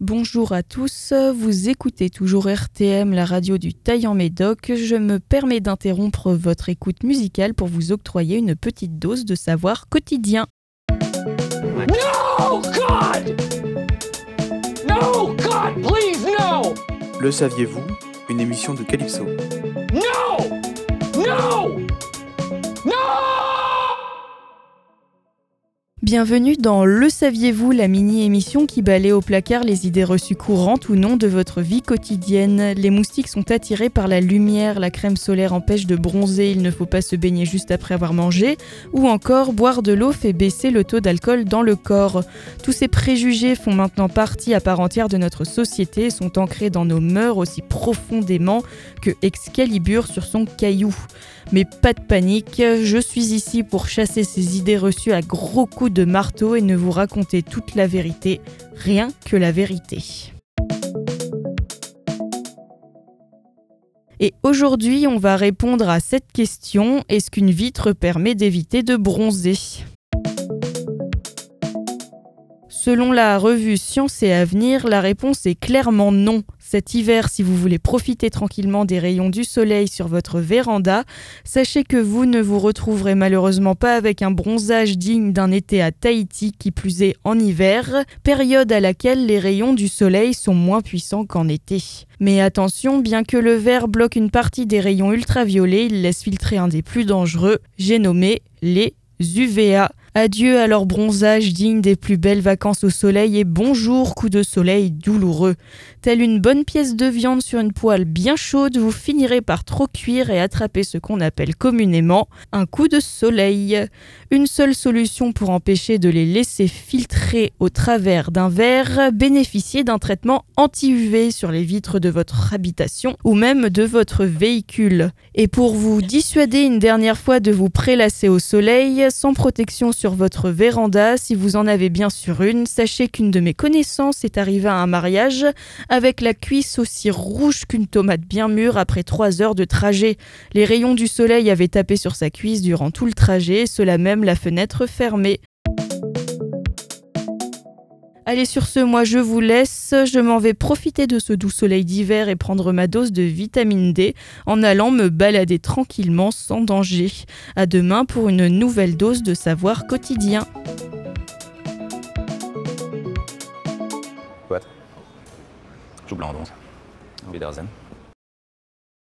Bonjour à tous, vous écoutez toujours RTM, la radio du Taillan Médoc. Je me permets d'interrompre votre écoute musicale pour vous octroyer une petite dose de savoir quotidien. No God! No God, please no! Le saviez-vous, une émission de Calypso. No! No! No! Bienvenue dans Le Saviez-vous, la mini-émission qui balaie au placard les idées reçues courantes ou non de votre vie quotidienne. Les moustiques sont attirés par la lumière, la crème solaire empêche de bronzer, il ne faut pas se baigner juste après avoir mangé, ou encore boire de l'eau fait baisser le taux d'alcool dans le corps. Tous ces préjugés font maintenant partie à part entière de notre société et sont ancrés dans nos mœurs aussi profondément que Excalibur sur son caillou. Mais pas de panique, je suis ici pour chasser ces idées reçues à gros coups de marteau et ne vous raconter toute la vérité, rien que la vérité. Et aujourd'hui, on va répondre à cette question, est-ce qu'une vitre permet d'éviter de bronzer ? Selon la revue Science et Avenir, la réponse est clairement non. Cet hiver, si vous voulez profiter tranquillement des rayons du soleil sur votre véranda, sachez que vous ne vous retrouverez malheureusement pas avec un bronzage digne d'un été à Tahiti, qui plus est en hiver, période à laquelle les rayons du soleil sont moins puissants qu'en été. Mais attention, bien que le vert bloque une partie des rayons ultraviolets, il laisse filtrer un des plus dangereux, j'ai nommé les UVA. Adieu à leur bronzage digne des plus belles vacances au soleil et bonjour coup de soleil douloureux. Telle une bonne pièce de viande sur une poêle bien chaude, vous finirez par trop cuire et attraper ce qu'on appelle communément un coup de soleil. Une seule solution pour empêcher de les laisser filtrer au travers d'un verre, bénéficiez d'un traitement anti-UV sur les vitres de votre habitation ou même de votre véhicule. Et pour vous dissuader une dernière fois de vous prélasser au soleil, sans protection sur votre véranda, si vous en avez bien sûr une, sachez qu'une de mes connaissances est arrivée à un mariage avec la cuisse aussi rouge qu'une tomate bien mûre après 3 heures de trajet. Les rayons du soleil avaient tapé sur sa cuisse durant tout le trajet, cela même la fenêtre fermée. Allez, sur ce, moi je vous laisse, je m'en vais profiter de ce doux soleil d'hiver et prendre ma dose de vitamine D en allant me balader tranquillement sans danger. À demain pour une nouvelle dose de savoir quotidien. What?